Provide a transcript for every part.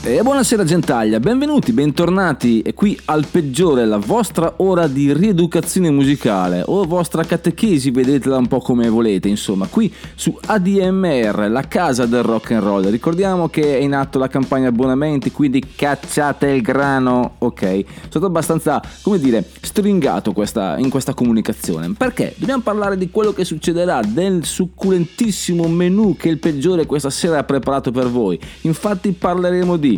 E buonasera gentaglia, benvenuti, bentornati e qui al peggiore, la vostra ora di rieducazione musicale o vostra catechesi, vedetela un po' come volete, insomma, qui su ADMR, la casa del rock and roll. Ricordiamo che è in atto la campagna abbonamenti, quindi cacciate il grano, ok? È stato abbastanza, come dire, stringato in questa comunicazione, perché dobbiamo parlare di quello che succederà, del succulentissimo menù che il peggiore questa sera ha preparato per voi. Infatti parleremo di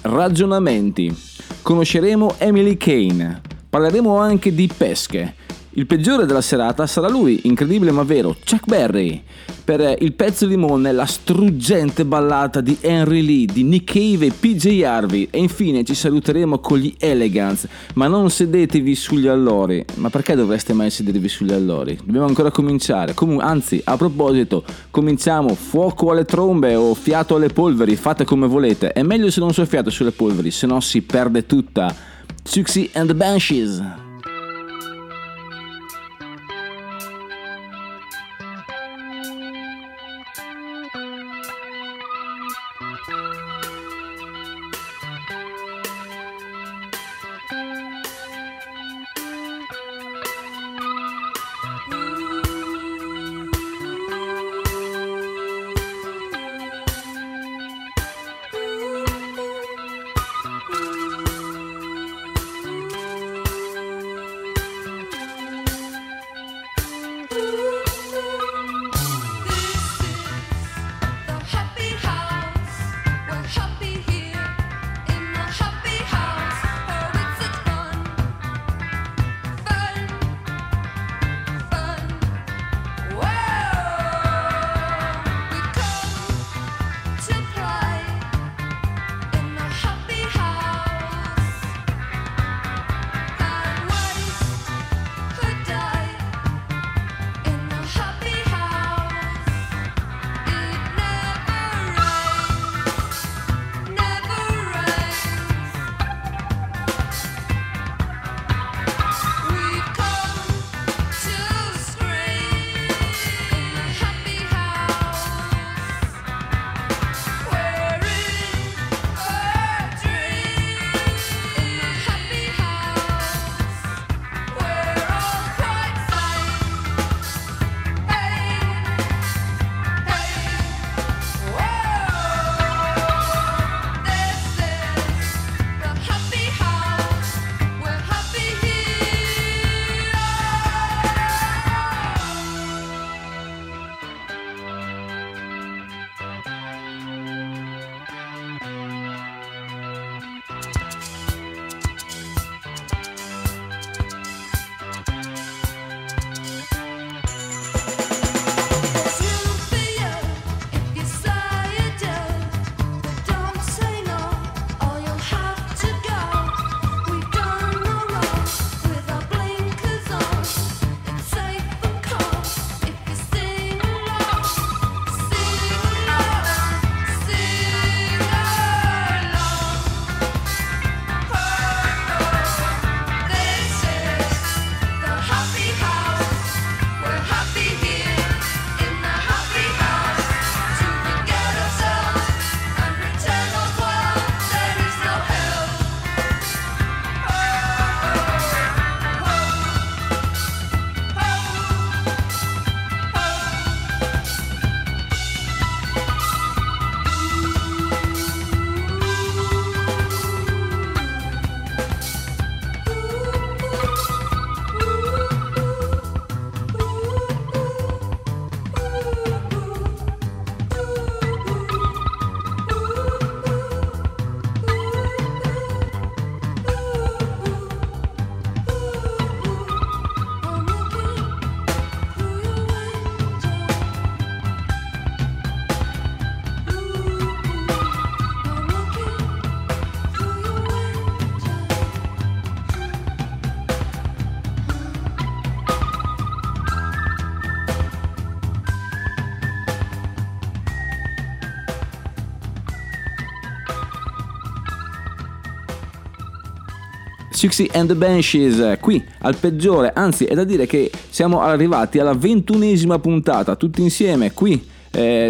ragionamenti, conosceremo Emily Kane, parleremo anche di pesche. Il peggiore della serata sarà lui, incredibile ma vero, Chuck Berry, per il pezzo limone, la struggente ballata di Henry Lee, di Nick Cave e PJ Harvey. E infine ci saluteremo con gli Elegance, ma non sedetevi sugli allori. Ma perché dovreste mai sedervi sugli allori? Dobbiamo ancora cominciare. Anzi, a proposito, cominciamo. Fuoco alle trombe o fiato alle polveri, fate come volete. È meglio se non soffiate sulle polveri, se no si perde tutta. Siouxsie and the Banshees. Siouxsie and the Banshees, qui al peggiore, anzi è da dire che siamo arrivati alla 21esima puntata, tutti insieme qui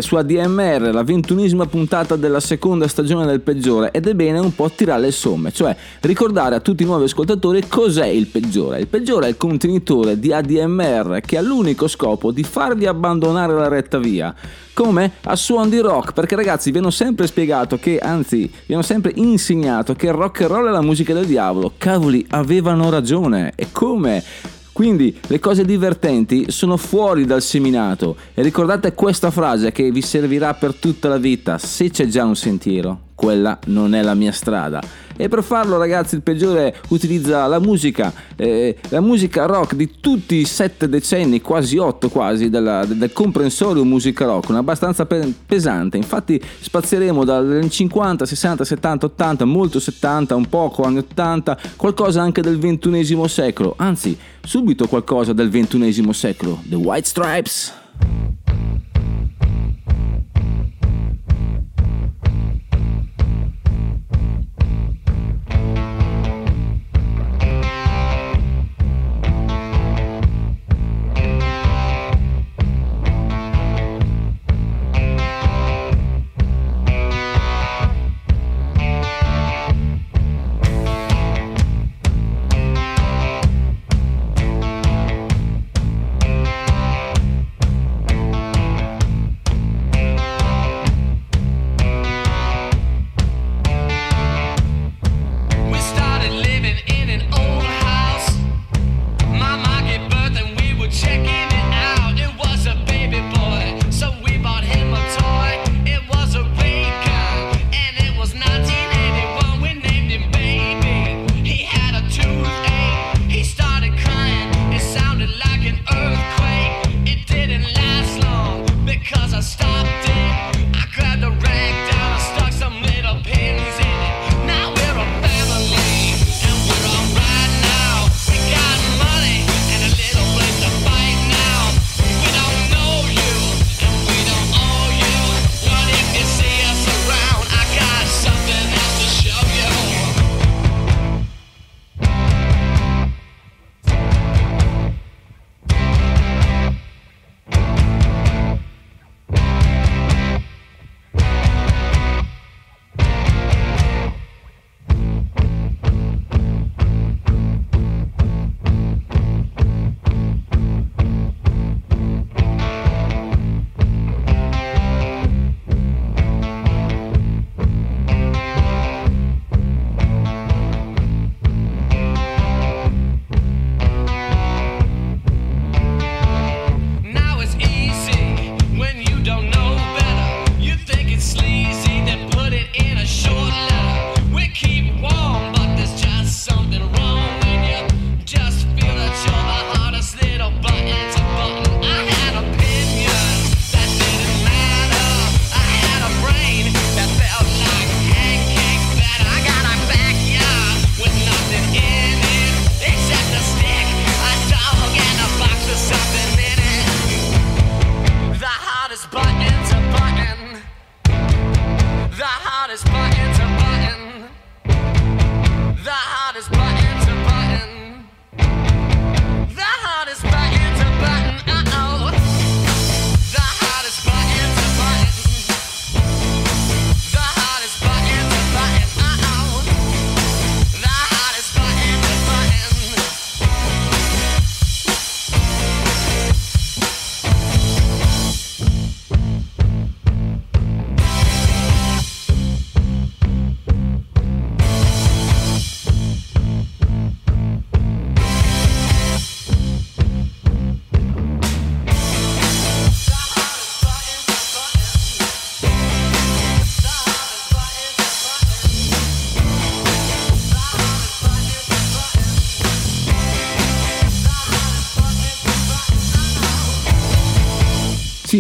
su ADMR, la 21esima puntata della seconda stagione del peggiore, ed è bene un po' tirare le somme, cioè ricordare a tutti i nuovi ascoltatori cos'è il peggiore. Il peggiore è il contenitore di ADMR che ha l'unico scopo di farvi abbandonare la retta via, come a suon di rock, perché ragazzi vi hanno sempre spiegato che, anzi vi hanno sempre insegnato che il rock and roll è la musica del diavolo. Cavoli, avevano ragione, e come? Quindi le cose divertenti sono fuori dal seminato, e ricordate questa frase che vi servirà per tutta la vita: se c'è già un sentiero, quella non è la mia strada. E per farlo ragazzi il peggiore utilizza la musica rock di tutti i 7 decenni, quasi 8 quasi, del comprensorio musica rock, una abbastanza pesante. Infatti spazieremo dal 50, 60, 70, 80, molto 70, un poco anni 80, qualcosa anche del ventunesimo secolo, anzi subito qualcosa del ventunesimo secolo, The White Stripes.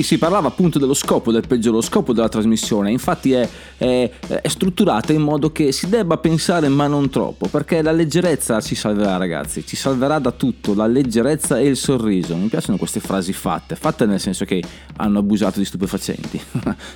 si parlava appunto dello scopo, del peggiore, lo scopo della trasmissione. Infatti è strutturata in modo che si debba pensare ma non troppo, perché la leggerezza ci salverà, ragazzi, ci salverà da tutto, la leggerezza e il sorriso. Mi piacciono queste frasi fatte nel senso che hanno abusato di stupefacenti.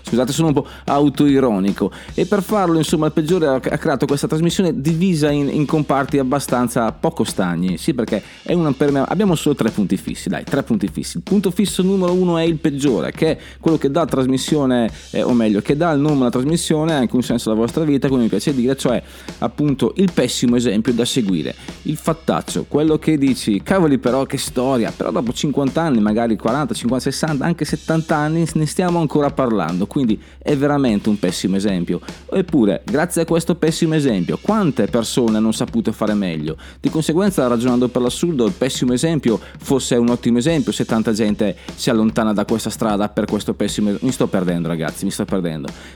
Scusate, sono un po' autoironico, e per farlo insomma il peggiore ha creato questa trasmissione divisa in comparti abbastanza poco stagni, sì, perché è una abbiamo solo tre punti fissi. Il punto fisso numero uno è il peggiore, che è quello che dà trasmissione, o meglio che dà il nome alla trasmissione, anche un senso alla vostra vita, come mi piace dire, cioè appunto il pessimo esempio da seguire, il fattaccio, quello che dici cavoli però che storia, però dopo 50 anni, magari 40, 50, 60, anche 70 anni ne stiamo ancora parlando, quindi è veramente un pessimo esempio. Eppure grazie a questo pessimo esempio quante persone hanno saputo fare meglio, di conseguenza ragionando per l'assurdo il pessimo esempio forse è un ottimo esempio se tanta gente si allontana da questa strada per questo pessimo. Mi sto perdendo ragazzi.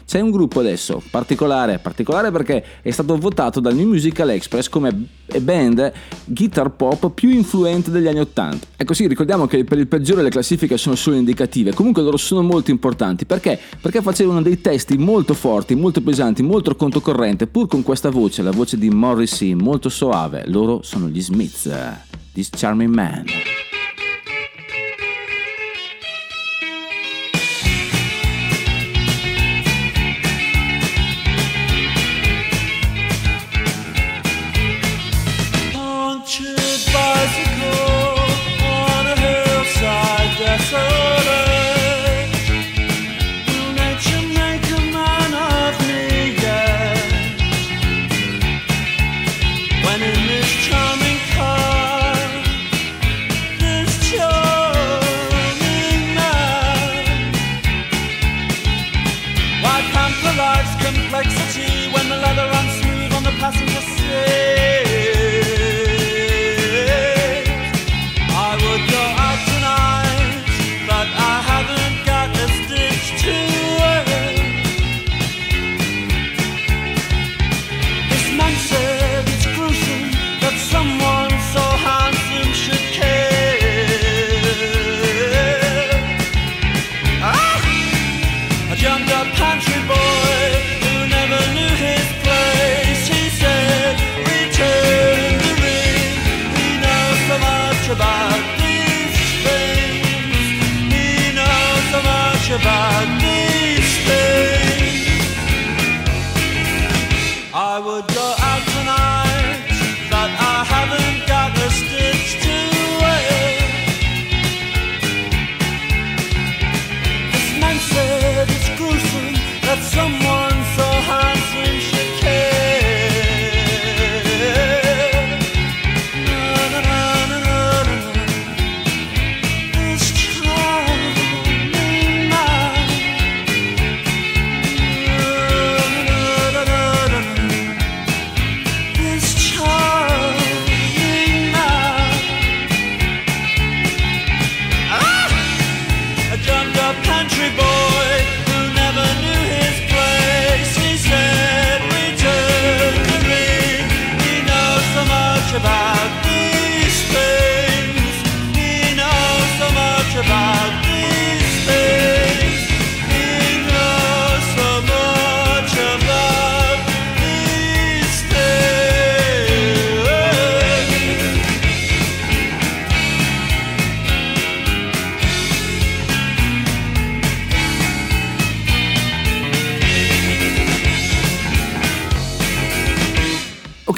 C'è un gruppo adesso particolare perché è stato votato dal New Musical Express come band guitar pop più influente degli anni 80. Ecco sì, ricordiamo che per il peggiore le classifiche sono solo indicative, comunque loro sono molto importanti perché facevano dei testi molto forti, molto pesanti, molto controcorrente, pur con questa voce, la voce di Morrissey, molto soave. Loro sono gli Smiths, This Charming Man.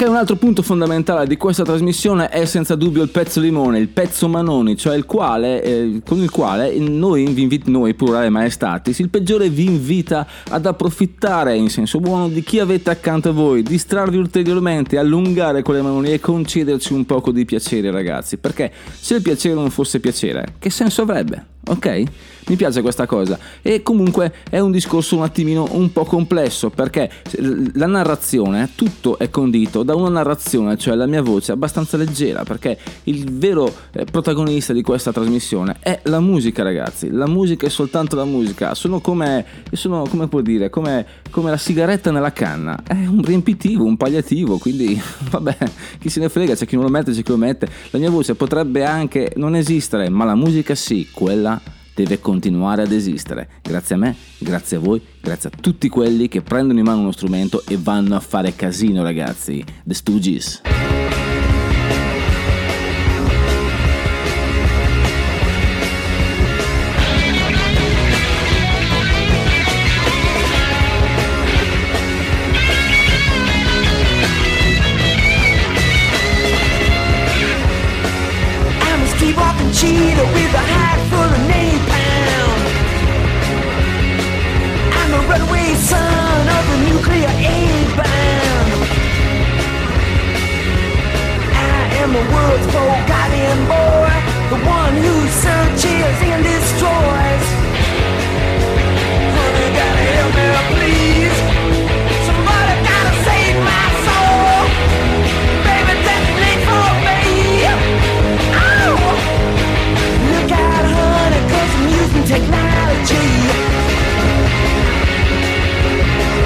Un altro punto fondamentale di questa trasmissione è senza dubbio il pezzo limone, il pezzo Manoni, cioè con il quale noi plurale maestatis, il peggiore vi invita ad approfittare in senso buono di chi avete accanto a voi, distrarvi ulteriormente, allungare quelle manoni e concederci un poco di piacere, ragazzi, perché se il piacere non fosse piacere, che senso avrebbe? Ok? Mi piace questa cosa. E comunque è un discorso un attimino un po' complesso, perché la narrazione, tutto è condito da una narrazione, cioè la mia voce abbastanza leggera, perché il vero protagonista di questa trasmissione è la musica, ragazzi. La musica è soltanto la musica. Sono come può dire, come la sigaretta nella canna. È un riempitivo, un palliativo, quindi vabbè, chi se ne frega, c'è chi non lo mette, c'è chi lo mette. La mia voce potrebbe anche non esistere, ma la musica sì, quella deve continuare ad esistere, grazie a me, grazie a voi, grazie a tutti quelli che prendono in mano uno strumento e vanno a fare casino, ragazzi. The Stooges. Cheetah with a hat full of napalm. I'm the runaway son of the nuclear aid bomb. I am the world's forgotten boy, the one who searches and destroys. Honey, gotta help me, please. Somebody gotta save my soul. Baby, detonate for me. Oh! Look out, honey, 'cause I'm using technology.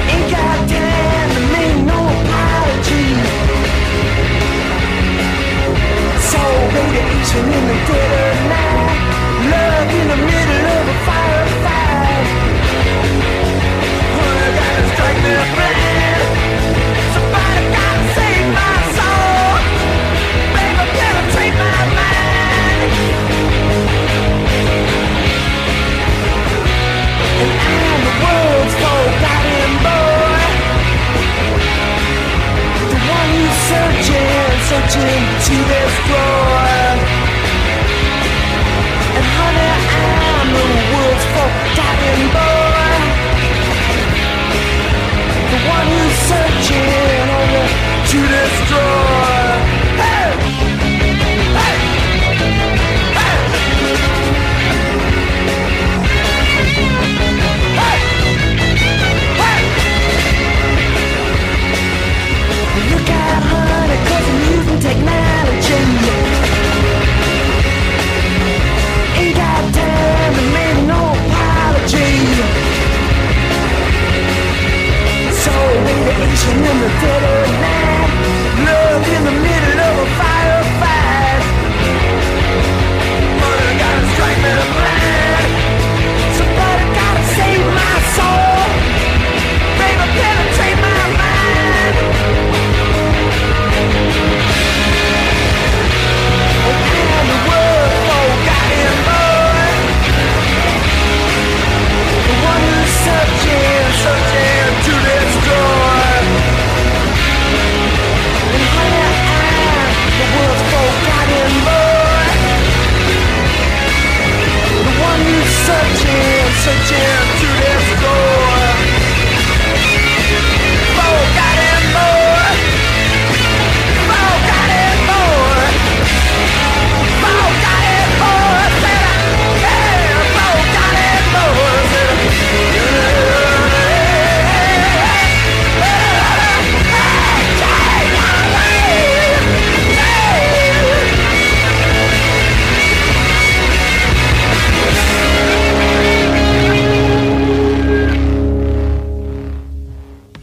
Ain't got time to make no apology. So radiation in the dead of night, love in the middle of a firefight. Honey, gotta strike me blind. Somebody gotta save my soul. Baby, penetrate my mind. And I'm the world's forgotten boy, the one who's searching to destroy. And honey, I'm the world's forgotten boy, the one who's searching to destroy. Hey! Look out, honey, 'cause I'm using technology. Ain't got time to make no apology. So radiation in the dead of night, love in the middle of a firefight. Honey, gotta strike me blind. Somebody gotta save my soul. Baby, penetrate my mind. Searching to destroy. And honey, I'm the world's forgotten boy, the one who's searching to destroy. Forgotten boy, forgotten boy, forgotten boy, said I. Yeah, forgotten boy, said I. Yeah.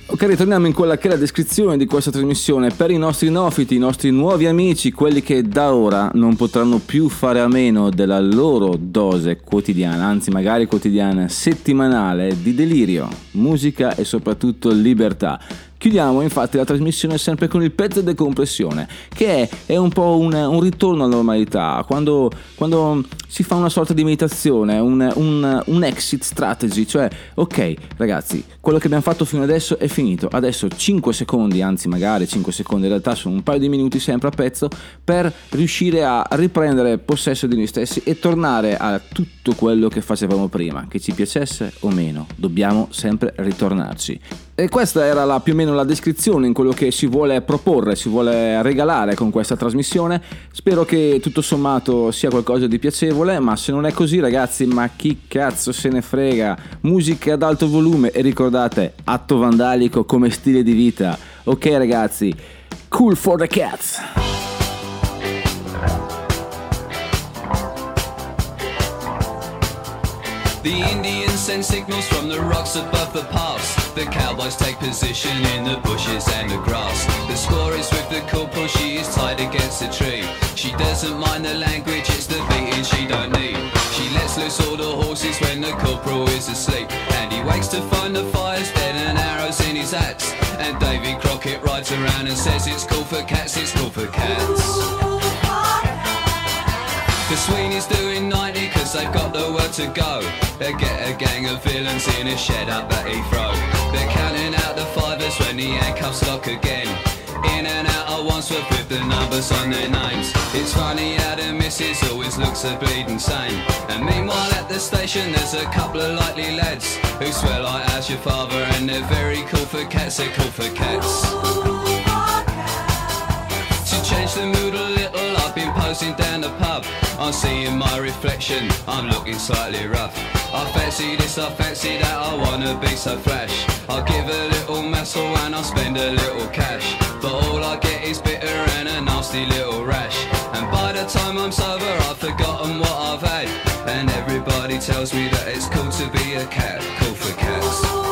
Ok, ritorniamo in quella che è la descrizione di questa trasmissione per i nostri neofiti, i nostri nuovi amici, quelli che da ora non potranno più fare a meno della loro dose quotidiana, anzi magari quotidiana, settimanale, di delirio, musica e soprattutto libertà. Chiudiamo infatti la trasmissione sempre con il pezzo di decompressione, che è un po' un ritorno alla normalità, quando si fa una sorta di meditazione, un exit strategy, cioè ok ragazzi, quello che abbiamo fatto fino adesso è finito, adesso 5 secondi, anzi magari 5 secondi, in realtà sono un paio di minuti sempre a pezzo, per riuscire a riprendere possesso di noi stessi e tornare a tutto quello che facevamo prima, che ci piacesse o meno, dobbiamo sempre ritornarci. E questa era più o meno la descrizione in quello che si vuole proporre, si vuole regalare con questa trasmissione. Spero che tutto sommato sia qualcosa di piacevole, ma se non è così ragazzi, ma chi cazzo se ne frega, musica ad alto volume e ricordate, atto vandalico come stile di vita. Ok ragazzi, cool for the cats. The Indians send signals from the rocks above the pass. The cowboys take position in the bushes and the grass. The squaw is with the corporal, she is tied against a tree. She doesn't mind the language, it's the beating she don't need. She lets loose all the horses when the corporal is asleep. And he wakes to find the fire's dead and arrows in his axe. And Davy Crockett rides around and says it's cool for cats, it's cool for cats. The Sweeney's doing 90 'cause they've got nowhere to go. They get a gang of villains in a shed up at Heathrow. They're counting out the fivers when the handcuffs lock again. In and out of Wandsworth with the numbers on their names. It's funny how the missus always looks a bleeding sane. And meanwhile at the station there's a couple of likely lads who swear like how's your father, and they're very cool for cats, they're cool for cats. To change the mood a little, I've been posing down the pub. I'm seeing my reflection, I'm looking slightly rough. I fancy this, I fancy that, I wanna be so flash. I'll give a little muscle and I'll spend a little cash. But all I get is bitter and a nasty little rash. And by the time I'm sober I've forgotten what I've had. And everybody tells me that it's cool to be a cat, cool for cats.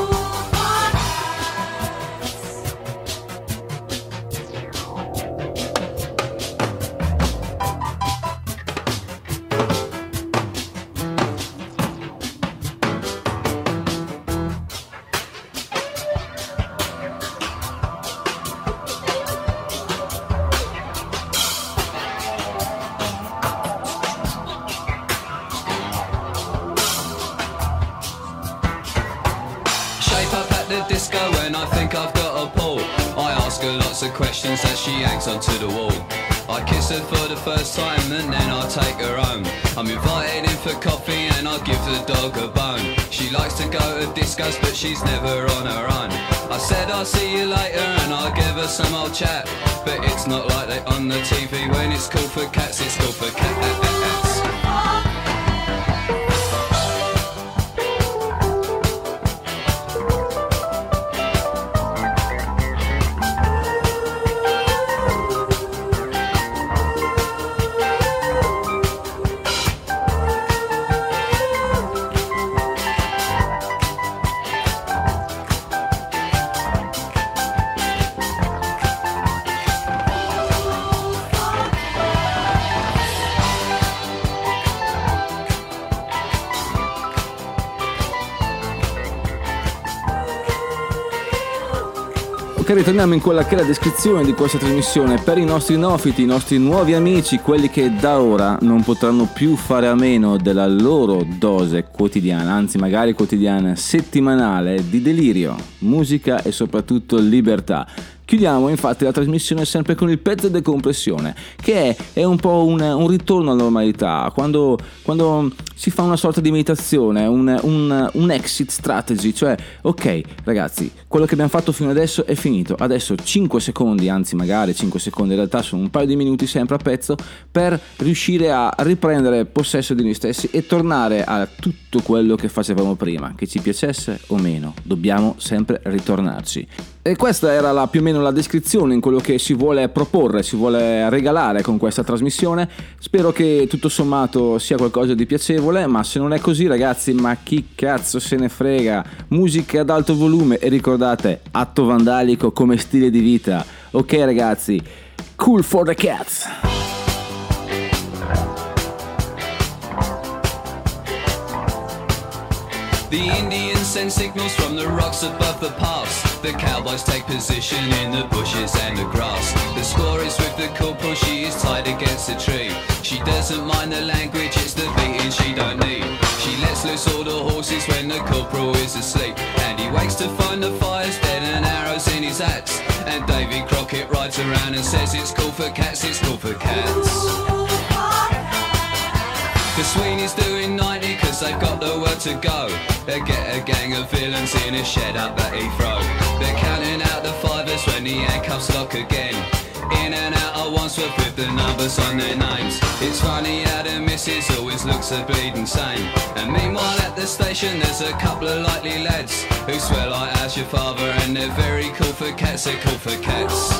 Questions as she hangs onto the wall. I kiss her for the first time and then I take her home. I'm invited in for coffee and I give the dog a bone. She likes to go to discos but she's never on her own. I said I'll see you later and I'll give her some old chat. But it's not like they on the TV when it's cool for cats, it's cool for cats. Ritorniamo in quella che è la descrizione di questa trasmissione per i nostri neofiti, i nostri nuovi amici, quelli che da ora non potranno più fare a meno della loro dose quotidiana, anzi magari quotidiana, settimanale di delirio, musica e soprattutto libertà. Chiudiamo infatti la trasmissione sempre con il pezzo di compressione, che è un po' un ritorno alla normalità, quando si fa una sorta di meditazione, un exit strategy, cioè ok ragazzi, quello che abbiamo fatto fino adesso è finito, adesso 5 secondi, anzi magari 5 secondi, in realtà sono un paio di minuti sempre a pezzo, per riuscire a riprendere possesso di noi stessi e tornare a tutto quello che facevamo prima, che ci piacesse o meno, dobbiamo sempre ritornarci. E questa era più o meno la descrizione in quello che si vuole proporre, si vuole regalare con questa trasmissione. Spero che tutto sommato sia qualcosa di piacevole, ma se non è così ragazzi, ma chi cazzo se ne frega, musica ad alto volume e ricordate, atto vandalico come stile di vita. Ok ragazzi, cool for the cats! The Indians send signals from the rocks above the pass. The cowboys take position in the bushes and the grass. The score is with the corporal, she is tied against a tree. She doesn't mind the language, it's the beating she don't need. She lets loose all the horses when the corporal is asleep. And he wakes to find the fire's dead and arrows in his axe. And Davy Crockett rides around and says it's cool for cats, it's cool for cats. The Sweeney's doing 90 'cause they've got nowhere to go. They get a gang of villains in a shed up at Heathrow. They're counting out the fivers when the handcuffs lock again. In and out of Wandsworth with the numbers on their names. It's funny how the missus always looks a bleeding sane. And meanwhile at the station there's a couple of likely lads who swear like how's your father, and they're very cool for cats, they're cool for cats.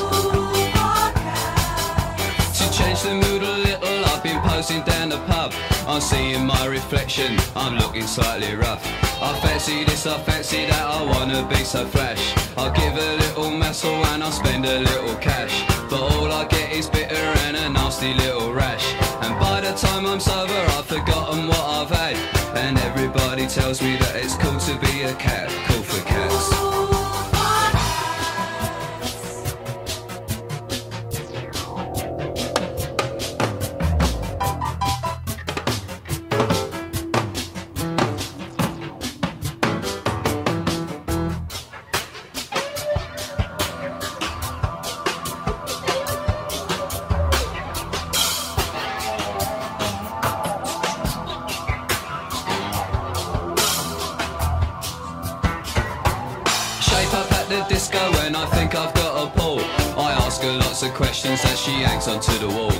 To change the mood a little, I've been posing down the pub. I'm seeing my reflection, I'm looking slightly rough. I fancy this, I fancy that, I wanna be so flash. I'll give a little muscle and I'll spend a little cash. But all I get is bitter and a nasty little rash. And by the time I'm sober I've forgotten what I've had. Somebody tells me that it's cool to be a cat, cool for cats. Questions that she hangs onto the wall.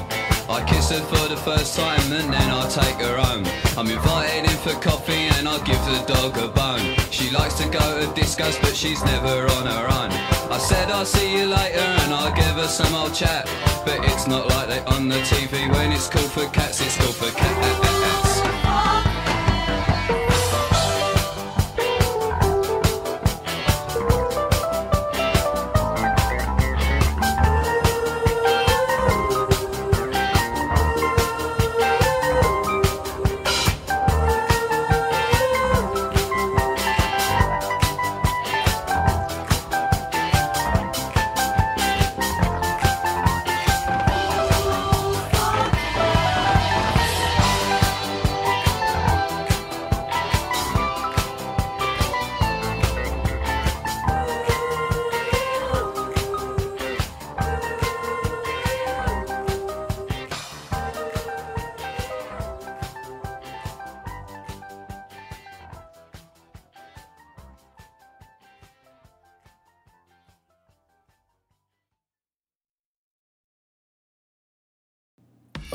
I kiss her for the first time and then I take her home. I'm invited in for coffee and I give the dog a bone. She likes to go to discos but she's never on her own. I said I'll see you later and I'll give her some old chat, but it's not like they on the TV. When it's cool for cats, it's cool for cats.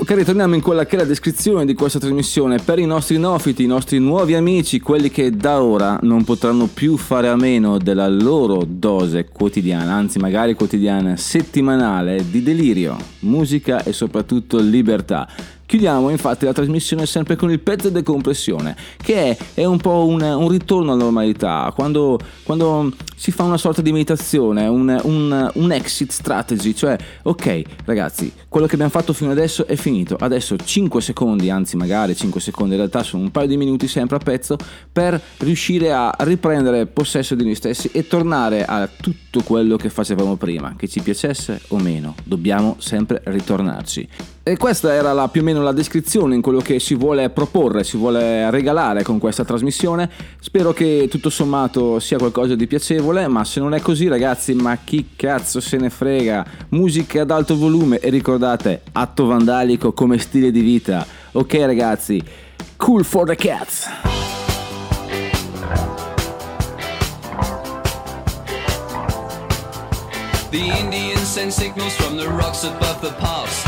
Ok, ritorniamo in quella che è la descrizione di questa trasmissione per i nostri neofiti, i nostri nuovi amici, quelli che da ora non potranno più fare a meno della loro dose quotidiana, anzi magari quotidiana, settimanale, di delirio, musica e soprattutto libertà. Chiudiamo infatti la trasmissione sempre con il pezzo di compressione, che è un po' un ritorno alla normalità, quando si fa una sorta di meditazione, un exit strategy, cioè ok ragazzi, quello che abbiamo fatto fino adesso è finito, adesso 5 secondi, anzi magari 5 secondi, in realtà sono un paio di minuti sempre a pezzo, per riuscire a riprendere possesso di noi stessi e tornare a tutto quello che facevamo prima, che ci piacesse o meno, dobbiamo sempre ritornarci. E questa era più o meno la descrizione in quello che si vuole proporre, si vuole regalare con questa trasmissione. Spero che tutto sommato sia qualcosa di piacevole, ma se non è così ragazzi, ma chi cazzo se ne frega, musica ad alto volume e ricordate, atto vandalico come stile di vita. Ok ragazzi, cool for the cats! The Indians send signals from the rocks above the pass.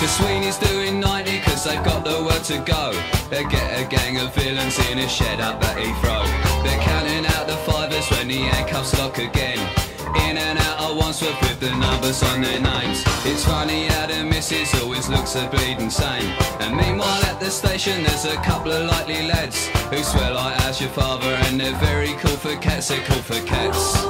The Sweeney's doing 90 cause they've got nowhere to go. They get a gang of villains in a shed up at Heathrow. They're counting out the fivers when the handcuffs lock again. In and out of Wandsworth with the numbers on their names. It's funny how the missus always looks a bleeding sane. And meanwhile at the station there's a couple of likely lads who swear like how's your father and they're very cool for cats, they're cool for cats.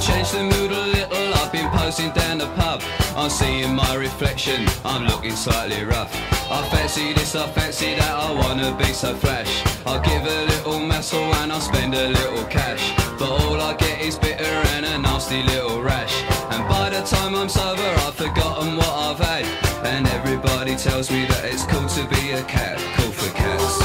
Change the mood a little, I've been posing down the pub. I'm seeing my reflection, I'm looking slightly rough. I fancy this, I fancy that, I wanna be so flash. I'll give a little muscle and I'll spend a little cash. But all I get is bitter and a nasty little rash. And by the time I'm sober I've forgotten what I've had. And everybody tells me that it's cool to be a cat, cool for cats.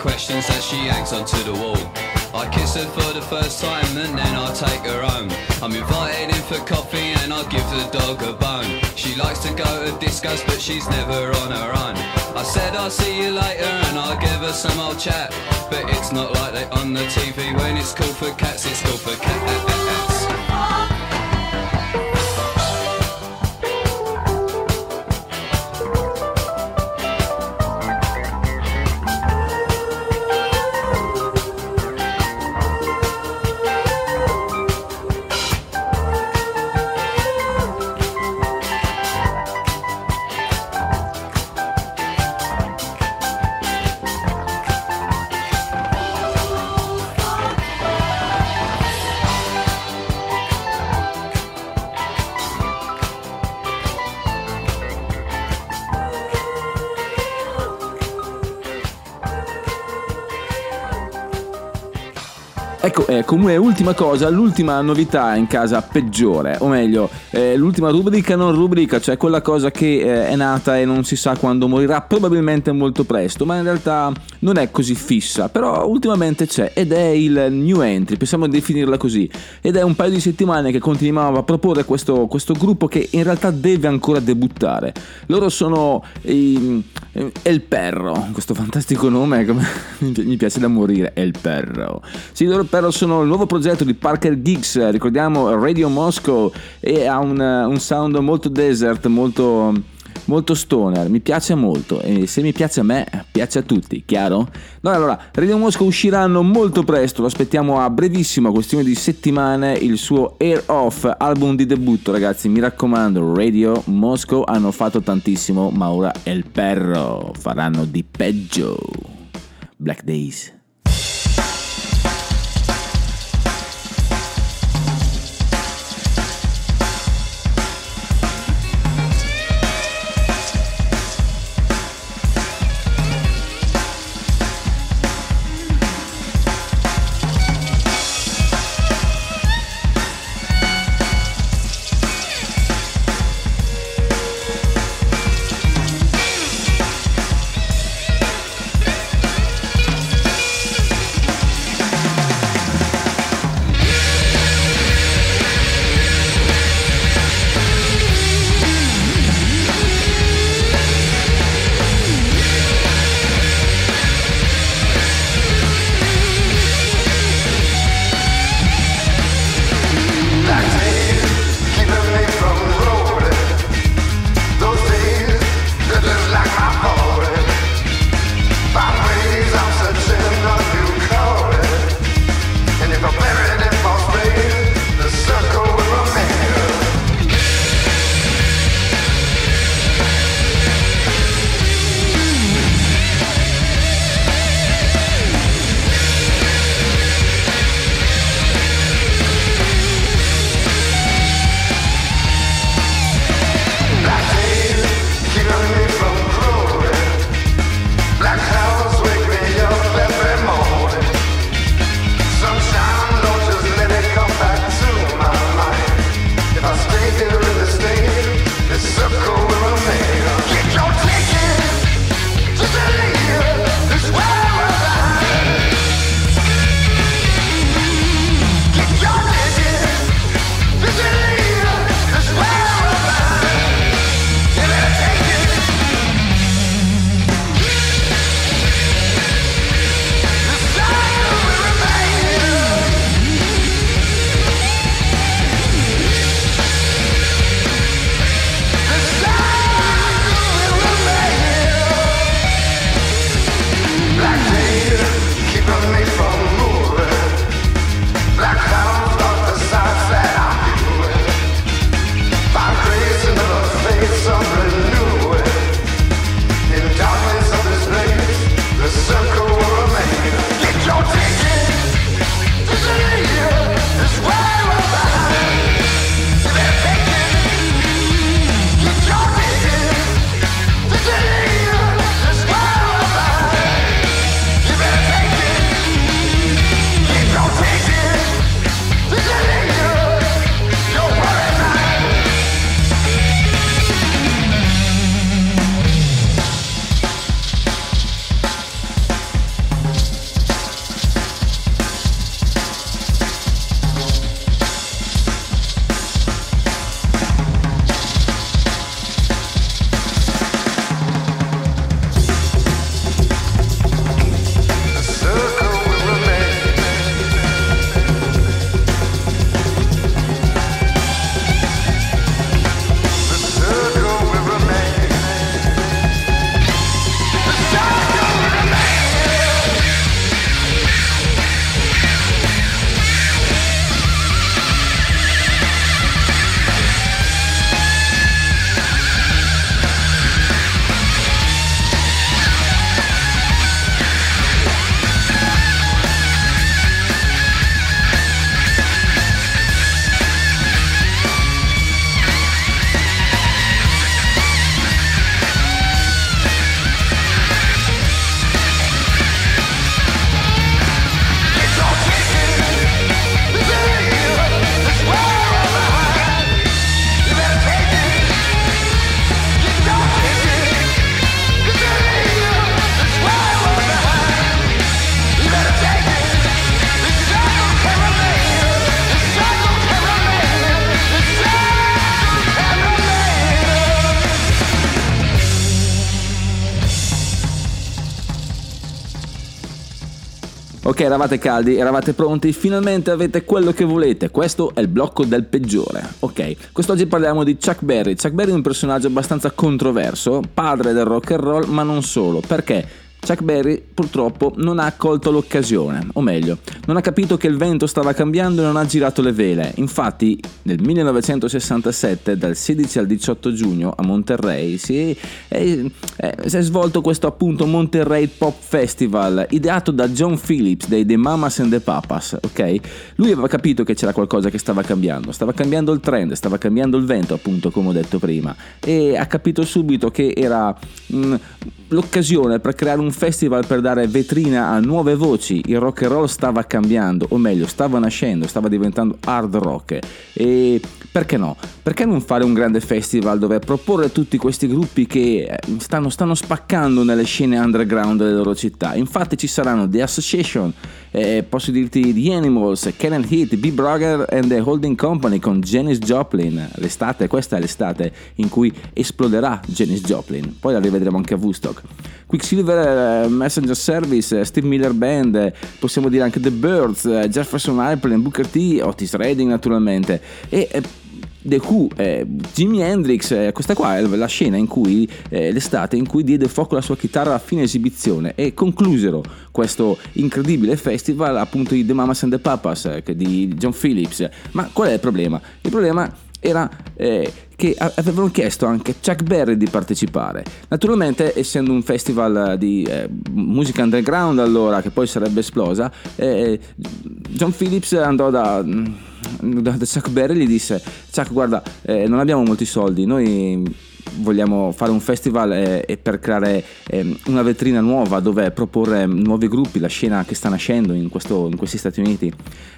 Questions that she hangs onto the wall. I kiss her for the first time and then I take her home. I'm invited in for coffee and I give the dog a bone. She likes to go to discos but she's never on her own. I said I'll see you later and I'll give her some old chat, but it's not like they on the TV. When it's called for cats, it's called for cats. Ecco, come ultima cosa, l'ultima novità in casa peggiore, o meglio, l'ultima rubrica non rubrica, cioè quella cosa che è nata e non si sa quando morirà, probabilmente molto presto, ma in realtà non è così fissa, però ultimamente c'è, ed è il new entry, possiamo definirla così, ed è un paio di settimane che continuava a proporre questo gruppo che in realtà deve ancora debuttare. Loro sono El Perro, questo fantastico nome, mi piace da morire, El Perro. Sì, loro però sono il nuovo progetto di Parker Geeks, ricordiamo Radio Moscow, e ha un sound molto desert, molto stoner, mi piace molto, e se mi piace a me, piace a tutti, chiaro? No, allora, Radio Moscow usciranno molto presto, lo aspettiamo a brevissimo, questione di settimane, il suo Air Off, album di debutto, ragazzi, mi raccomando, Radio Moscow hanno fatto tantissimo, ma ora è il Perro, faranno di peggio. Black Days. Ok, eravate caldi, eravate pronti, finalmente avete quello che volete. Questo è il blocco del peggiore. Ok, quest'oggi parliamo di Chuck Berry. Chuck Berry è un personaggio abbastanza controverso, padre del rock and roll, ma non solo, perché Chuck Berry purtroppo non ha colto l'occasione, o meglio, non ha capito che il vento stava cambiando e non ha girato le vele. Infatti nel 1967, dal 16 al 18 giugno a Monterey, si è svolto questo appunto Monterey Pop Festival, ideato da John Phillips dei The Mamas and the Papas, ok? Lui aveva capito che c'era qualcosa che stava cambiando il trend, stava cambiando il vento appunto come ho detto prima, e ha capito subito che era l'occasione per creare un festival per dare vetrina a nuove voci. Il rock and roll stava cambiando, o meglio stava nascendo, stava diventando hard rock, e perché no? Perché non fare un grande festival dove proporre tutti questi gruppi che stanno spaccando nelle scene underground delle loro città? Infatti ci saranno The Association, posso dirti The Animals, Can, Heat, Big Brother and The Holding Company con Janis Joplin. L'estate, questa è l'estate in cui esploderà Janis Joplin, poi la rivedremo anche a Woodstock. Quicksilver Messenger Service, Steve Miller Band, possiamo dire anche The Birds, Jefferson Airplane, Booker T, Otis Redding naturalmente, e The Who, Jimi Hendrix. Questa qua è la scena in cui l'estate in cui diede fuoco la sua chitarra a fine esibizione, e conclusero questo incredibile festival appunto di The Mamas and the Papas di John Phillips. Ma qual è il problema? Il problema era che avevano chiesto anche Chuck Berry di partecipare. Naturalmente, essendo un festival di musica underground, allora, che poi sarebbe esplosa, John Phillips andò da Chuck Berry e gli disse: Chuck, guarda, non abbiamo molti soldi, noi vogliamo fare un festival e per creare una vetrina nuova dove proporre nuovi gruppi, la scena che sta nascendo in questi Stati Uniti.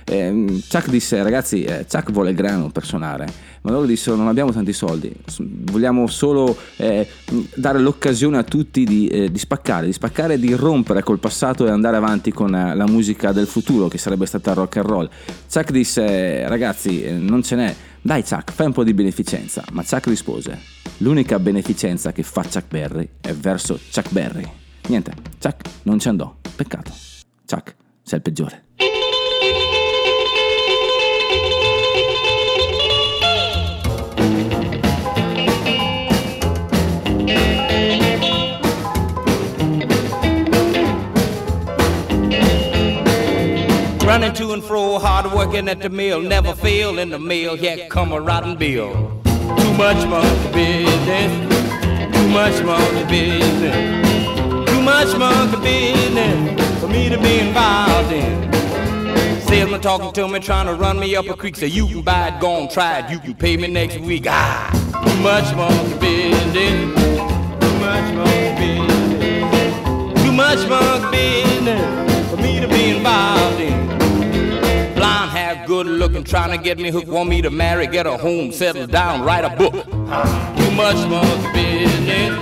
Chuck disse: ragazzi, Chuck vuole il grano per suonare, ma loro dissero: non abbiamo tanti soldi, vogliamo solo dare l'occasione a tutti di spaccare e di rompere col passato e andare avanti con la musica del futuro, che sarebbe stata rock and roll. Chuck disse: ragazzi, non ce n'è, dai Chuck, fai un po' di beneficenza. Ma Chuck rispose: l'unica beneficenza che fa Chuck Berry è verso Chuck Berry. Niente, Chuck non ci andò, peccato. Chuck, sei il peggiore. Running to and fro, hard working at the mill, never fail in the mail, yet come a rotten bill. Too much monkey business, too much monkey business, too much monkey business for me to be involved in. Salesman talking to me, trying to run me up a creek, say you can buy it, go on, try it, you can pay me next week. Ah, too much monkey business, too much monkey business, too much monkey business for me to be involved in. Blonde hair, good looking, trying to get me hooked, want me to marry, get a home, settle down, write a book. Too much monkey business,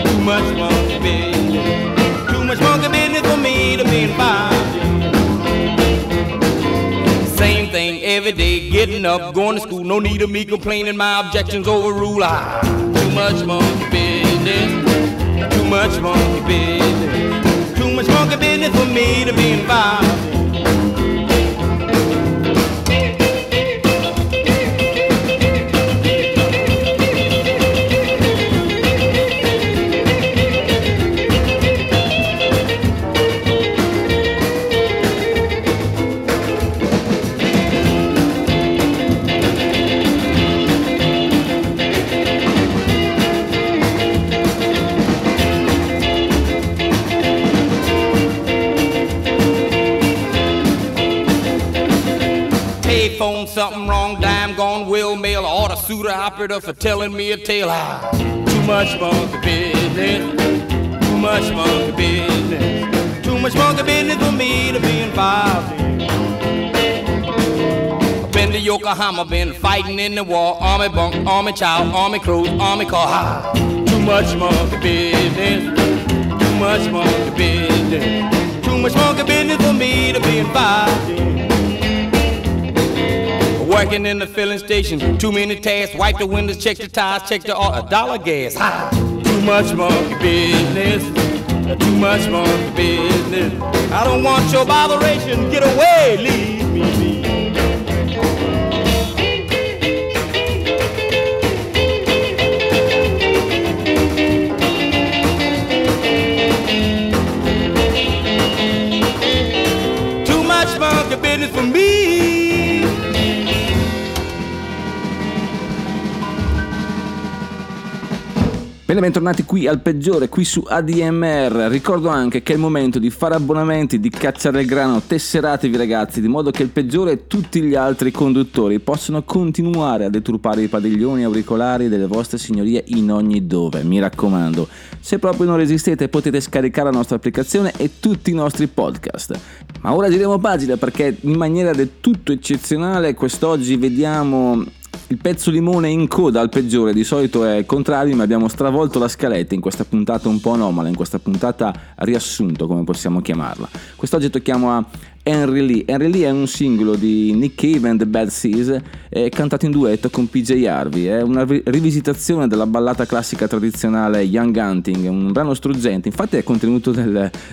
too much monkey business, too much monkey business for me to be involved in. Same thing every day, getting up, going to school, no need of me complaining, my objections overrule. Ah, too much monkey business, too much monkey business, too much monkey business for me to be involved in. Something wrong, dime gone, will mail, order suit or operator for telling me a tale. Ah, too much monkey business, too much monkey business, too much monkey business for me to be involved in. I've been to Yokohama, been fighting in the war, army bunk, army child, army crew, army car. Ah, too much monkey business, too much monkey business, too much monkey business for me to be involved in. Working in the filling station, too many tasks, wipe the windows, check the tires, check the oil, $1 gas. Ha! Too much monkey business, too much more business. I don't want your botheration. Get away, leave me be. Too much monkey business for me. Bene, bentornati qui al peggiore, qui su ADMR. Ricordo anche che è il momento di fare abbonamenti, di cacciare il grano. Tesseratevi ragazzi, di modo che il peggiore e tutti gli altri conduttori possono continuare a deturpare i padiglioni auricolari delle vostre signorie in ogni dove. Mi raccomando, se proprio non resistete potete scaricare la nostra applicazione e tutti i nostri podcast. Ma ora giriamo pagina, perché in maniera del tutto eccezionale quest'oggi vediamo il pezzo limone in coda al peggiore. Di solito è il contrario, ma abbiamo stravolto la scaletta in questa puntata un po' anomala, in questa puntata riassunto, come possiamo chiamarla. Quest'oggi tocchiamo a Henry Lee. Henry Lee è un singolo di Nick Cave and the Banshees, cantato in duetto con PJ Harvey. È una rivisitazione della ballata classica tradizionale Young Hunting, un brano struggente. Infatti è contenuto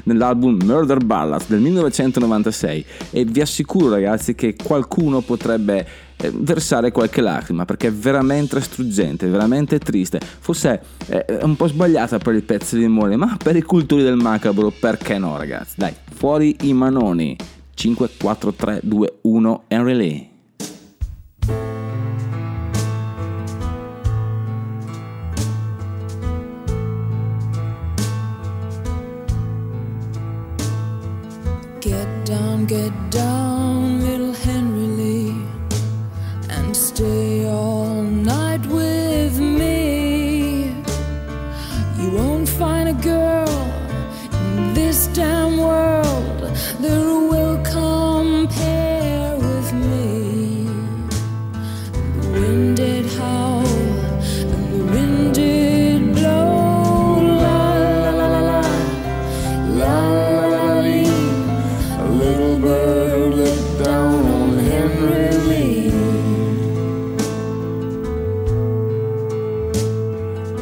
nell'album Murder Ballads del 1996 e vi assicuro ragazzi che qualcuno potrebbe versare qualche lacrima, perché è veramente struggente, veramente triste. Forse è un po' sbagliata per il pezzo di limone, ma per i cultori del macabro perché no ragazzi? Dai, fuori i manoni. 5, 4, 3, 2, 1, Henry Lee. Get down, little Henry Lee, and stay all night with me. You won't find a girl in this damn world that will compare with me. The wind did howl and the wind did blow. La la la la la, la la la lee. A little bird looked down on Henry Lee.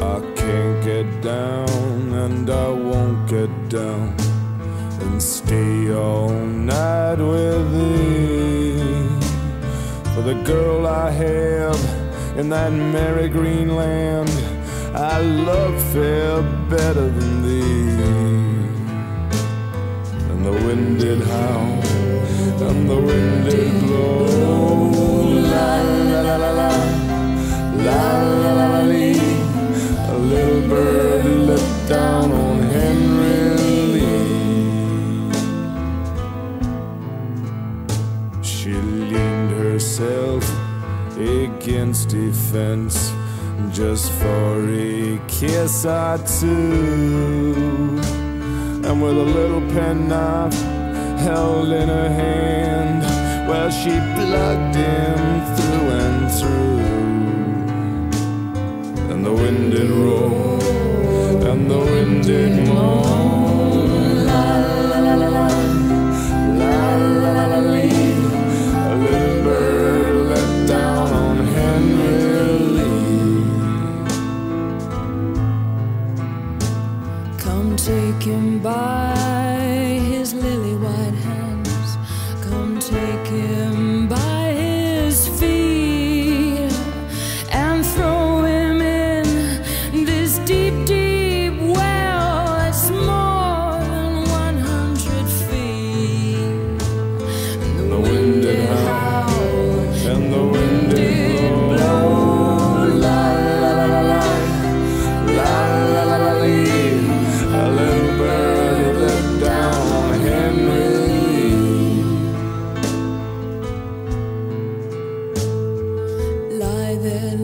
I can't get down and I won't get down and stay all night with thee. For the girl I have in that merry green land, I love fair better than thee. And the wind did howl, and the wind did blow. La la la la la, la la la la lee. A little bird looked down on Henry Lee. She leaned herself against a fence just for a kiss or two. And with a little penknife held in her hand, well, she plugged him through and through. And the wind did roar, and the wind did moan. La la la la la, la la la la lee. A little bird let down on Henry Lee. Come take him by his lily white hands. Come take him by his feet and throw him in this deep, deep well that's more than 100 feet. And the wind did howl and the wind did blow. La la la la la, la la la la lee. A little bird looked down on Henry Lee. Lie there,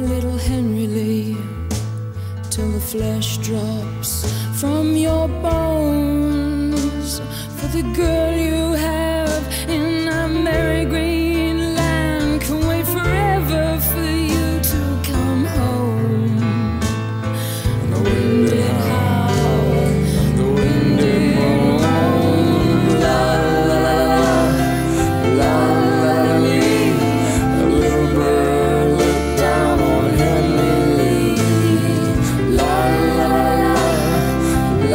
little Henry Lee, till the flesh drops from your bones. For the girl you have in a merry green land can wait forever for you to come home. And the wind did howl, and the wind did moan. La la la la, la la la lee. A little bird looked down on Henry Lee. La la la la,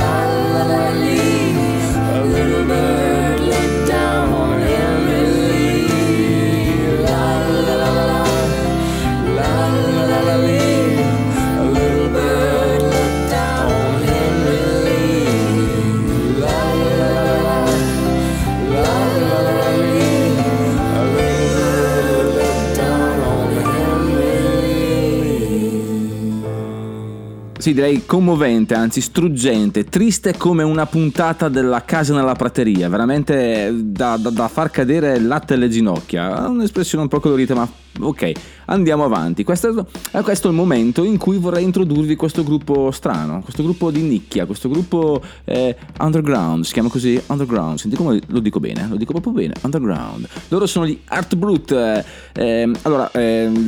Sì, direi commovente, anzi struggente, triste come una puntata della Casa nella prateria, veramente da far cadere il latte alle ginocchia. Un'espressione un po' colorita, ma ok, andiamo avanti. Questo è il momento in cui vorrei introdurvi questo gruppo strano, questo gruppo di nicchia, questo gruppo underground, si chiama così, underground, senti come lo dico bene, lo dico proprio bene, underground. Loro sono gli Art Brut,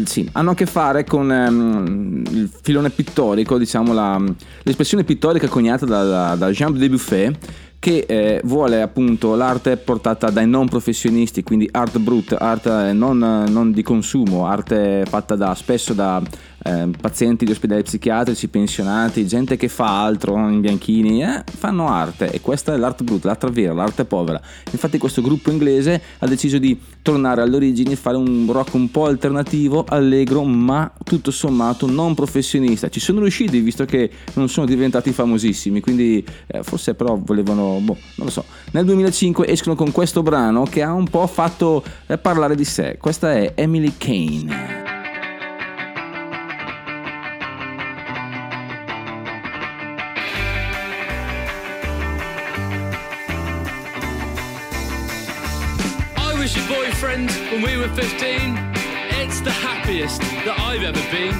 sì, hanno a che fare con il filone pittorico, diciamo l'espressione pittorica coniata da Jean de Buffet, che vuole appunto l'arte portata dai non professionisti, quindi art brut, arte non di consumo, arte fatta spesso da pazienti di ospedali psichiatrici, pensionati, gente che fa altro, in bianchini, fanno arte, e questa è l'art brut, l'arte vera, l'arte povera. Infatti questo gruppo inglese ha deciso di tornare all'origine e fare un rock un po' alternativo, allegro, ma tutto sommato non professionista. Ci sono riusciti, visto che non sono diventati famosissimi, quindi forse però volevano, non lo so. Nel 2005 escono con questo brano che ha un po' fatto parlare di sé. Questa è Emily Kane. I was your boyfriend when we were 15. It's the happiest that I've ever been.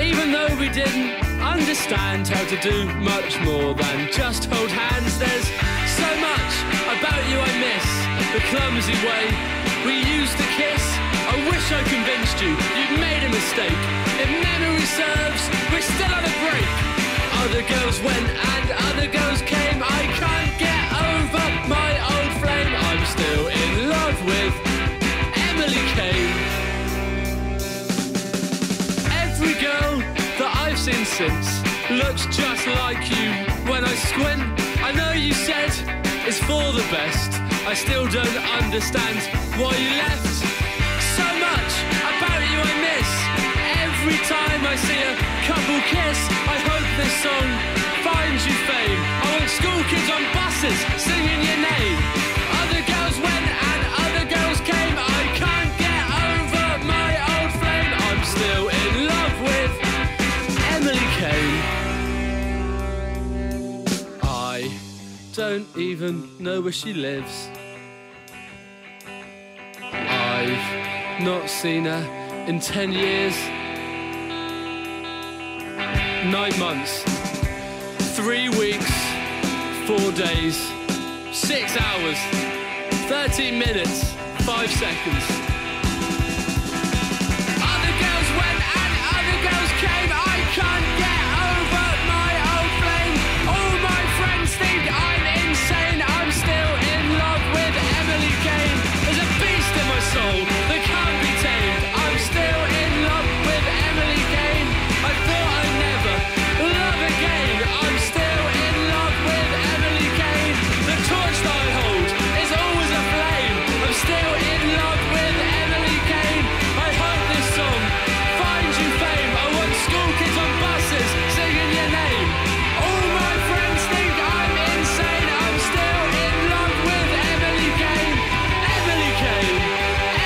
Even though we didn't understand how to do much more than just hold hands. There's so much about you I miss. The clumsy way we used to kiss. I wish I convinced you you'd made a mistake. If memory serves, we're still on a break. Other girls went and other girls came. I can't get over my old flame. I'm still in love with Emily Kane. Every girl since looks just like you when I squint. I know you said it's for the best. I still don't understand why you left. So much about you I miss. Every time I see a couple kiss. I hope this song finds you fame. I want school kids on buses singing your name. Other girls went and other girls came. I can't get over my old flame. I'm still in love with Emily Kane. I don't even know where she lives. I've not seen her in 10 years. 9 months, 3 weeks, 4 days, 6 hours, 13 minutes, 5 seconds. Other girls went and other girls came. I can't get over my old flame. All my friends think I'm insane. I'm still in love with Emily Kane. There's a beast in my soul that can't be tamed. I'm still in love with Emily Kane. I thought I'd never love again. I'm still in love with Emily Kane. The torch that I hold is always aflame. I'm still in love with Emily Kane. I hope this song finds you fame. I want school kids on buses singing your name. All my friends think I'm insane. I'm still in love with Emily Kane. Emily Kane,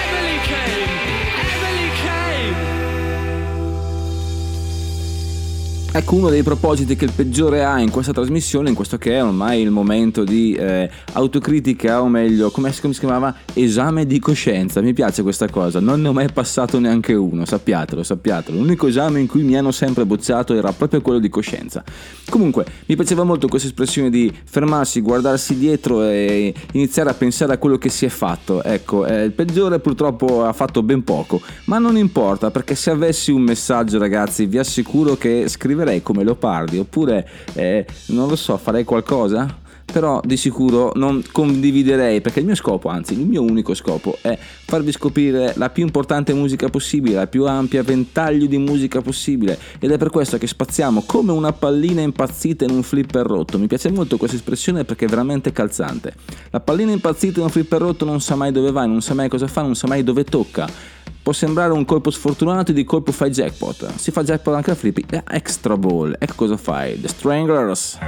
Emily Kane, Emily Kane. Ecco uno dei propositi che il peggiore ha in questa trasmissione, in questo che è ormai il momento di autocritica, o meglio, come si chiamava? Esame di coscienza. Mi piace questa cosa, non ne ho mai passato neanche uno, sappiatelo. L'unico esame in cui mi hanno sempre bocciato era proprio quello di coscienza. Comunque, mi piaceva molto questa espressione di fermarsi, guardarsi dietro e iniziare a pensare a quello che si è fatto. Ecco, il peggiore purtroppo ha fatto ben poco, ma non importa, perché se avessi un messaggio, ragazzi, vi assicuro che scriverei come Leopardi, oppure, non lo so, farei qualcosa? Però di sicuro non condividerei, perché il mio scopo, anzi il mio unico scopo, è farvi scoprire la più importante musica possibile, la più ampia ventaglio di musica possibile, ed è per questo che spaziamo come una pallina impazzita in un flipper rotto. Mi piace molto questa espressione perché è veramente calzante. La pallina impazzita in un flipper rotto non sa mai dove va, non sa mai cosa fa, non sa mai dove tocca. Può sembrare un colpo sfortunato e di colpo fai jackpot. Si fa jackpot anche a Flippy, extra ball. Ecco cosa fai, The Stranglers.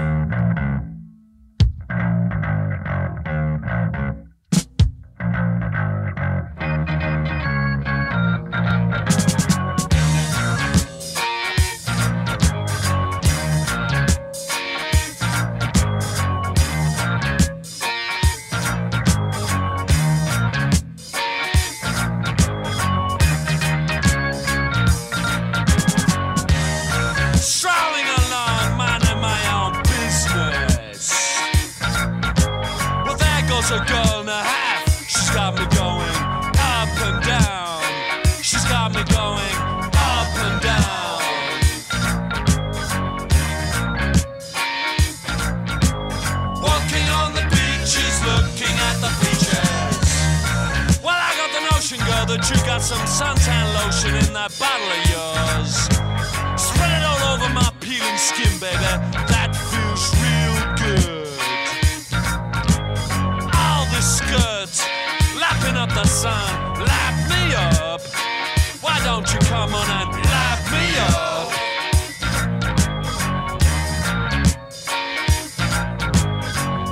a girl and a half. She's got me going up and down. She's got me going up and down. Walking on the beaches, looking at the beaches. Well, I got the notion, girl, that you got some suntan lotion in that bottle of yours. Spread it all over my peeling skin, baby. That feels real good. Skirts, lapping up the sun, lap me up. Why don't you come on and lap me up?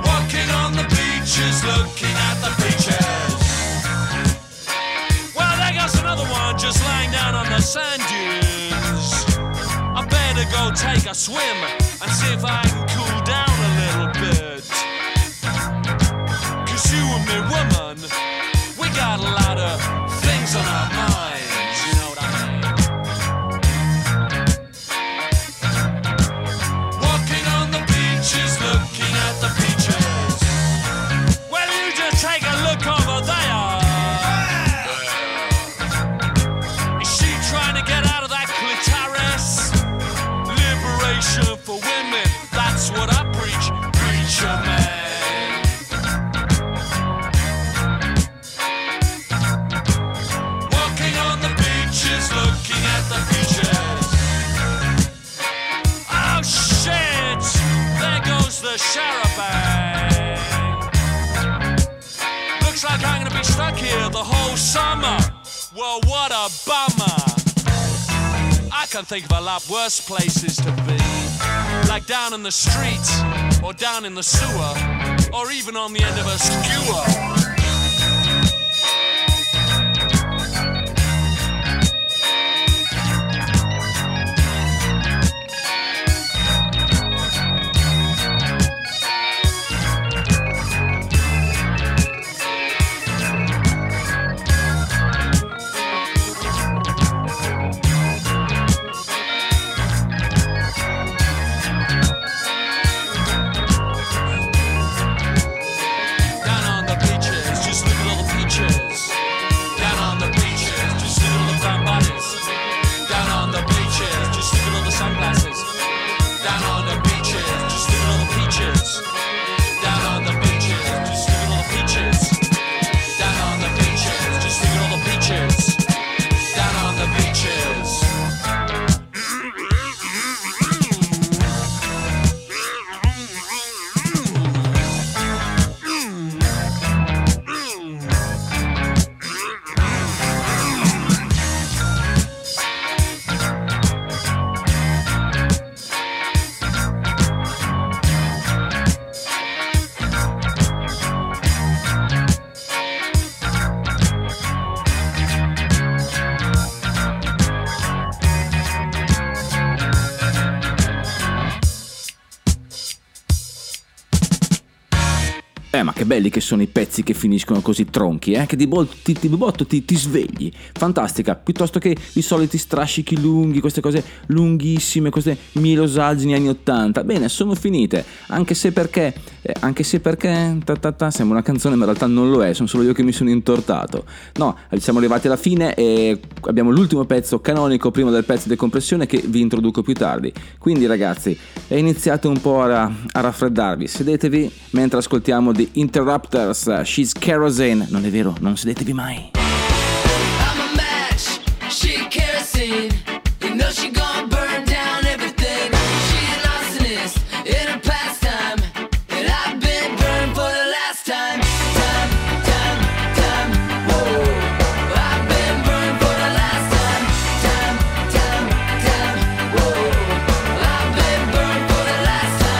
Walking on the beaches, looking at the beaches. Well, there goes another one just lying down on the sand dunes. I better go take a swim and see if I can cool down a little bit. You and me, woman, we got a lot of things on our minds, you know what I mean? Walking on the beaches, looking at the beaches. Well, you just take a look over there. Is she trying to get out of that clitoris? Liberation for women, that's what I preach, preacher man. The charabang. Looks like I'm gonna be stuck here the whole summer. Well, what a bummer. I can think of a lot worse places to be, like down in the streets, or down in the sewer, or even on the end of a skewer. Ma che belli che sono i pezzi che finiscono così tronchi, eh? Che di botto ti svegli, fantastica, piuttosto che i soliti strascichi lunghi, queste cose lunghissime, queste milosalgini anni 80. Bene, sono finite, anche se perché sembra una canzone ma in realtà non lo è, sono solo io che mi sono intortato. No, siamo arrivati alla fine e abbiamo l'ultimo pezzo canonico prima del pezzo di decompressione che vi introduco più tardi. Quindi ragazzi, iniziate un po' a raffreddarvi, sedetevi mentre ascoltiamo di Interrupters, She's Kerosene. Non è vero, non sedetevi mai. I'm a match, she kerosene, you know she gonna burn down everything. She an arsonist in her pastime, and I've been burned for the last time. Time, whoa, I've been burned for the last time. Time, whoa, I've been burned for the last time.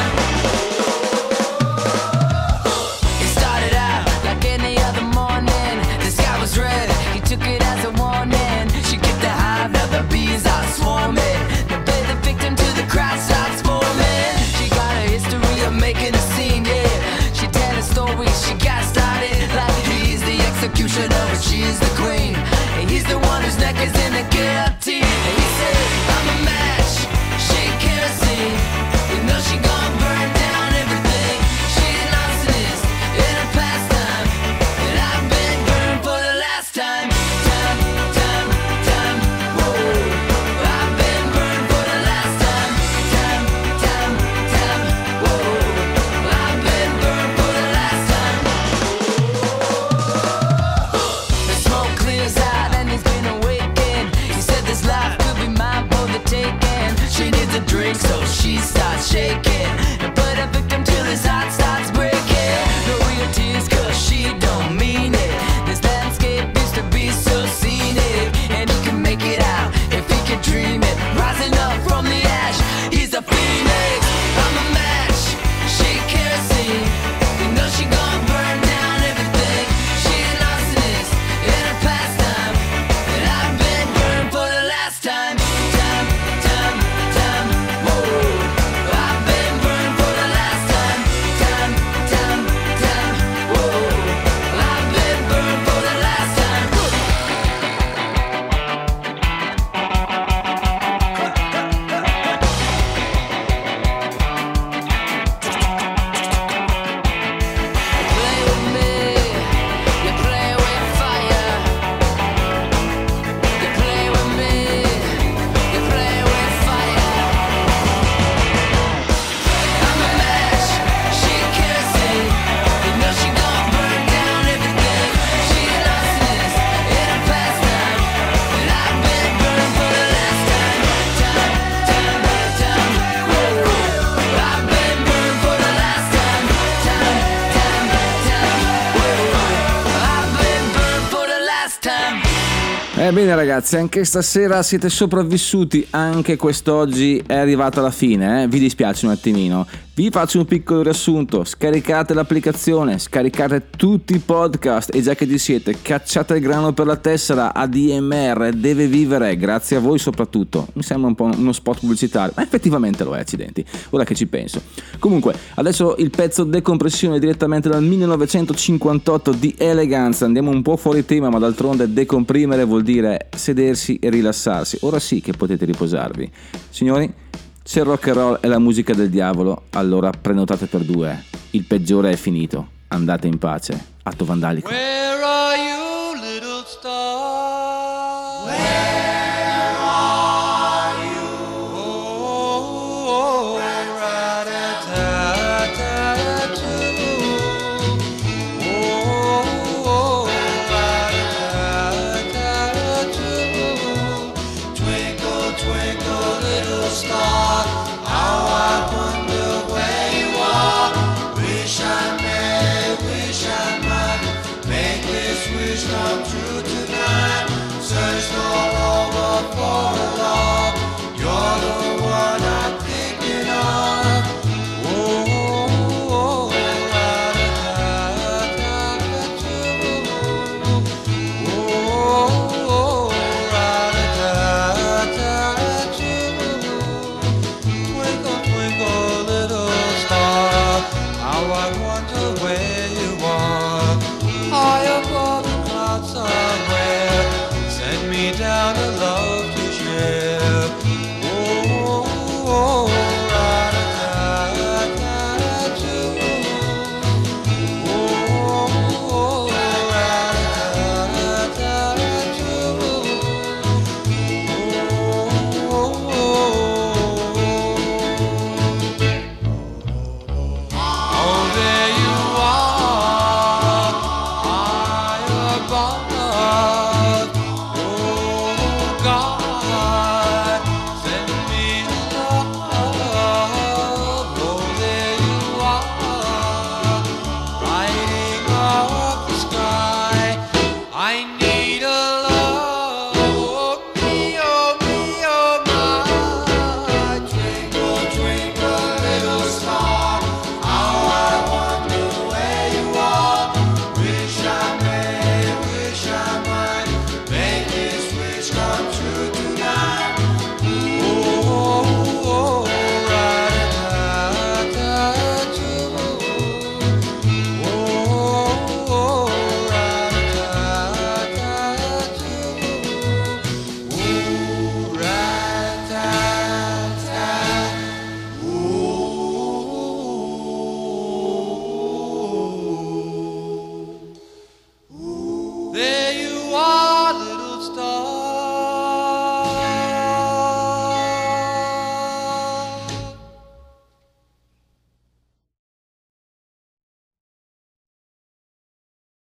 She's the queen, and he's the one whose neck is in the guillotine. And he said, I'm a match, she kerosene, you know she gon' burn down everything. She an arsonist in her pastime. she starts shaking, but a victim till his heart starts breaking. No real tears, cause she don't mean it. This landscape used to be so scenic, and he can make it out if he can dream it. Rising up from the ash, he's a phoenix. I'm a match, she can't see. You know she gonna burn down everything. She lost this in her past time, and I've been burned for the last time. Bene ragazzi, anche stasera siete sopravvissuti, anche quest'oggi è arrivato alla fine, eh? Vi dispiace un attimino, vi faccio un piccolo riassunto: scaricate l'applicazione, scaricate tutti i podcast e già che ci siete cacciate il grano per la tessera. ADMR deve vivere grazie a voi soprattutto, mi sembra un po' uno spot pubblicitario, ma effettivamente lo è, accidenti, ora che ci penso. Comunque adesso il pezzo decompressione direttamente dal 1958 di Elegance, andiamo un po' fuori tema ma d'altronde decomprimere vuol dire sedersi e rilassarsi. Ora sì che potete riposarvi. Signori, se il rock and roll è la musica del diavolo, allora prenotate per due. Il peggiore è finito. Andate in pace. Atto vandalico. Where are you?